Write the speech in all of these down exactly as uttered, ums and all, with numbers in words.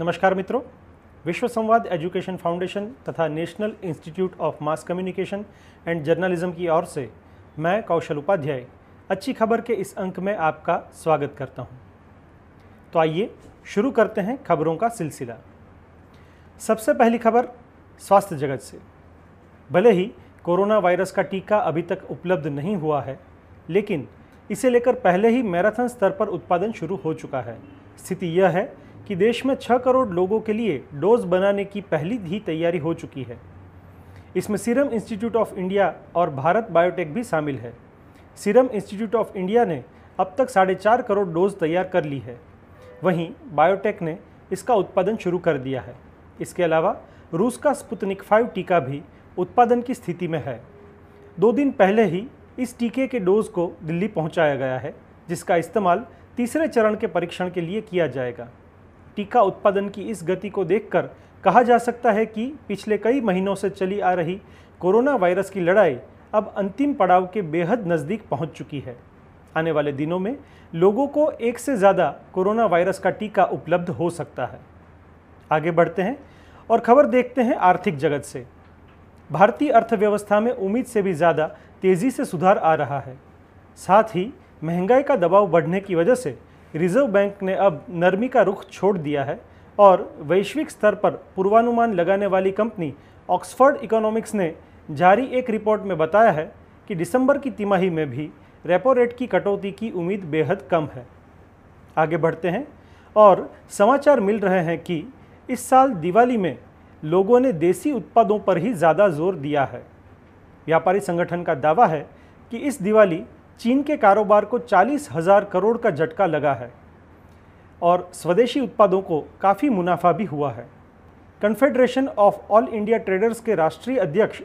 नमस्कार मित्रों, Vishwa Samvad education foundation तथा national institute of mass communication and journalism की ओर से मैं कौशल उपाध्याय अच्छी खबर के इस अंक में आपका स्वागत करता हूं। तो आइए शुरू करते हैं खबरों का सिलसिला। सबसे पहली खबर स्वास्थ्य जगत से। भले ही कोरोना वायरस का टीका अभी तक उपलब्ध नहीं हुआ है, लेकिन इसे लेकर पहले ही मैराथन स्तर पर उत्पादन शुरू हो चुका है। स्थिति यह है कि देश में छह करोड़ लोगों के लिए डोज बनाने की पहली ही तैयारी हो चुकी है। इसमें सीरम इंस्टीट्यूट ऑफ इंडिया और भारत बायोटेक भी शामिल है। सीरम इंस्टीट्यूट ऑफ इंडिया ने अब तक साढ़े चार करोड़ डोज तैयार कर ली है, वहीं बायोटेक ने इसका उत्पादन शुरू कर दिया है। इसके अलावा रूस का स्पुतनिक फाइव टीका भी उत्पादन की स्थिति में है। दो दिन पहले ही इस टीके के डोज को दिल्ली पहुंचाया गया है, जिसका इस्तेमाल तीसरे चरण के परीक्षण के लिए किया जाएगा। टीका उत्पादन की इस गति को देखकर कहा जा सकता है कि पिछले कई महीनों से चली आ रही कोरोना वायरस की लड़ाई अब अंतिम पड़ाव के बेहद नज़दीक पहुंच चुकी है। आने वाले दिनों में लोगों को एक से ज़्यादा कोरोना वायरस का टीका उपलब्ध हो सकता है। आगे बढ़ते हैं और खबर देखते हैं आर्थिक जगत से। भारतीय अर्थव्यवस्था में उम्मीद से भी ज़्यादा तेज़ी से सुधार आ रहा है। साथ ही महंगाई का दबाव बढ़ने की वजह से रिजर्व बैंक ने अब नरमी का रुख छोड़ दिया है और वैश्विक स्तर पर पूर्वानुमान लगाने वाली कंपनी ऑक्सफोर्ड इकोनॉमिक्स ने जारी एक रिपोर्ट में बताया है कि दिसंबर की तिमाही में भी रेपो रेट की कटौती की उम्मीद बेहद कम है। आगे बढ़ते हैं और समाचार मिल रहे हैं कि इस साल दिवाली में लोगों ने देसी उत्पादों पर ही ज़्यादा जोर दिया है। व्यापारी संगठन का दावा है कि इस दिवाली चीन के कारोबार को चालीस हज़ार करोड़ का झटका लगा है और स्वदेशी उत्पादों को काफ़ी मुनाफा भी हुआ है। Confederation of all India traders के राष्ट्रीय अध्यक्ष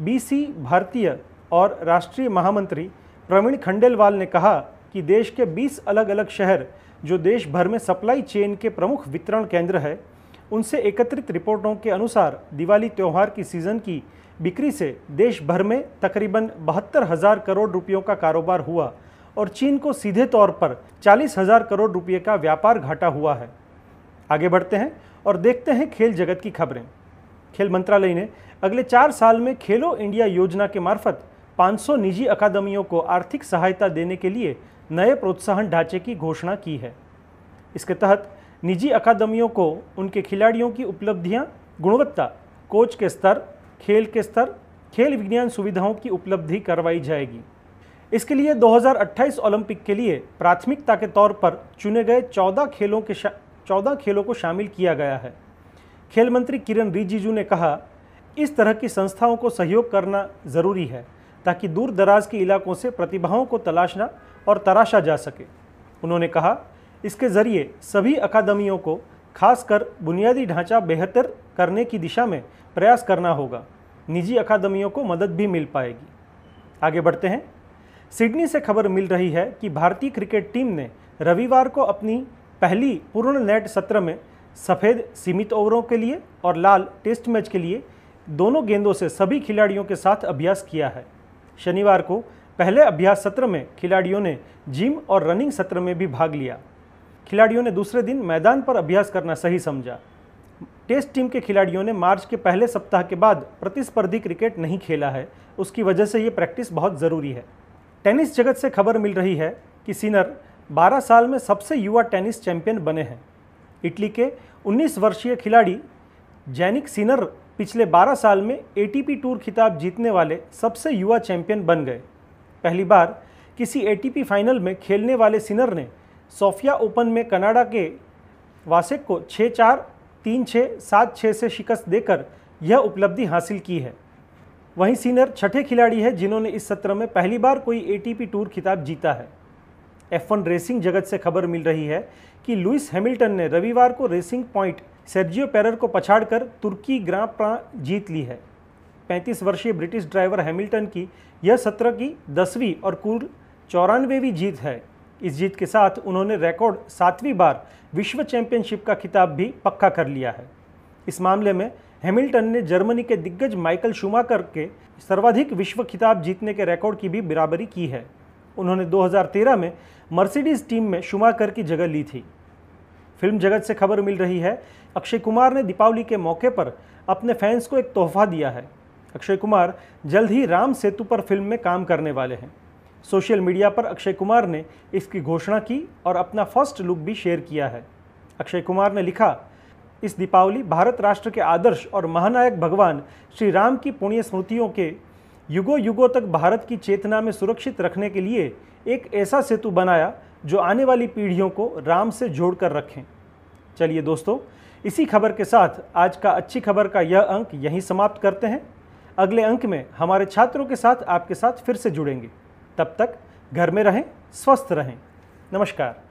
बी.सी. भारतीय और राष्ट्रीय महामंत्री प्रवीण खंडेलवाल ने कहा कि देश के बीस अलग अलग शहर जो देश भर में सप्लाई चेन के प्रमुख वितरण केंद्र है, उनसे एकत्रित रिपोर्टों के अनुसार दिवाली त्यौहार की सीज़न की बिक्री से देश भर में तकरीबन बहत्तर हज़ार करोड़ रुपयों का कारोबार हुआ और चीन को सीधे तौर पर चालीस हज़ार करोड़ रुपये का व्यापार घाटा हुआ है। आगे बढ़ते हैं और देखते हैं खेल जगत की खबरें। खेल मंत्रालय ने अगले चार साल में खेलो इंडिया योजना के मार्फत पाँच सौ निजी अकादमियों को आर्थिक सहायता देने के लिए नए प्रोत्साहन ढांचे की घोषणा की है। इसके तहत निजी अकादमियों को उनके खिलाड़ियों की उपलब्धियां, गुणवत्ता, कोच के स्तर, खेल के स्तर, खेल विज्ञान सुविधाओं की उपलब्धि करवाई जाएगी। इसके लिए दो हज़ार अट्ठाईस ओलंपिक के लिए प्राथमिकता के तौर पर चुने गए चौदह खेलों के चौदह खेलों को शामिल किया गया है। खेल मंत्री किरण रिजिजू ने कहा, इस तरह की संस्थाओं को सहयोग करना ज़रूरी है ताकि दूर दराज के इलाकों से प्रतिभाओं को तलाशना और तराशा जा सके। उन्होंने कहा, इसके ज़रिए सभी अकादमियों को खासकर बुनियादी ढांचा बेहतर करने की दिशा में प्रयास करना होगा। निजी अकादमियों को मदद भी मिल पाएगी। आगे बढ़ते हैं। सिडनी से खबर मिल रही है कि भारतीय क्रिकेट टीम ने रविवार को अपनी पहली पूर्ण नेट सत्र में सफ़ेद सीमित ओवरों के लिए और लाल टेस्ट मैच के लिए दोनों गेंदों से सभी खिलाड़ियों के साथ अभ्यास किया है। शनिवार को पहले अभ्यास सत्र में खिलाड़ियों ने जिम और रनिंग सत्र में भी भाग लिया। खिलाड़ियों ने दूसरे दिन मैदान पर अभ्यास करना सही समझा। टेस्ट टीम के खिलाड़ियों ने मार्च के पहले सप्ताह के बाद प्रतिस्पर्धी क्रिकेट नहीं खेला है, उसकी वजह से ये प्रैक्टिस बहुत ज़रूरी है। टेनिस जगत से खबर मिल रही है कि सिनर बारह साल में सबसे युवा टेनिस चैंपियन बने हैं। इटली के उन्नीस वर्षीय खिलाड़ी जैनिक सिनर पिछले बारह साल में एटीपी टूर खिताब जीतने वाले सबसे युवा चैंपियन बन गए। पहली बार किसी एटीपी फाइनल में खेलने वाले सिनर ने सोफिया ओपन में कनाडा के वासिक को छः चार, तीन छः, सात छः से शिकस्त देकर यह उपलब्धि हासिल की है। वहीं सिनर छठे खिलाड़ी है जिन्होंने इस सत्र में पहली बार कोई एटीपी टूर खिताब जीता है। एफ वन रेसिंग जगत से खबर मिल रही है कि लुइस हैमिल्टन ने रविवार को रेसिंग पॉइंट सर्जियो पेरर को पछाड़कर तुर्की ग्रां प्री जीत ली है। पैंतीस वर्षीय ब्रिटिश ड्राइवर हैमिल्टन की यह सत्र की दसवीं और कुल चौरानवेवीं जीत है। इस जीत के साथ उन्होंने रिकॉर्ड सातवीं बार विश्व चैंपियनशिप का खिताब भी पक्का कर लिया है। इस मामले में हैमिल्टन ने जर्मनी के दिग्गज माइकल शुमाकर के सर्वाधिक विश्व खिताब जीतने के रिकॉर्ड की भी बराबरी की है। उन्होंने दो हज़ार तेरह में मर्सिडीज टीम में शुमाकर की जगह ली थी। फिल्म जगत से खबर मिल रही है, अक्षय कुमार ने दीपावली के मौके पर अपने फैंस को एक तोहफा दिया है। अक्षय कुमार जल्द ही राम सेतु पर फिल्म में काम करने वाले हैं। सोशल मीडिया पर अक्षय कुमार ने इसकी घोषणा की और अपना फर्स्ट लुक भी शेयर किया है। अक्षय कुमार ने लिखा, इस दीपावली भारत राष्ट्र के आदर्श और महानायक भगवान श्री राम की पुण्य स्मृतियों के युगों युगों तक भारत की चेतना में सुरक्षित रखने के लिए एक ऐसा सेतु बनाया जो आने वाली पीढ़ियों को राम से जोड़ कर रखें। चलिए दोस्तों, इसी खबर के साथ आज का अच्छी खबर का यह अंक यहीं समाप्त करते हैं। अगले अंक में हमारे छात्रों के साथ आपके साथ फिर से जुड़ेंगे। तब तक घर में रहें, स्वस्थ रहें। नमस्कार।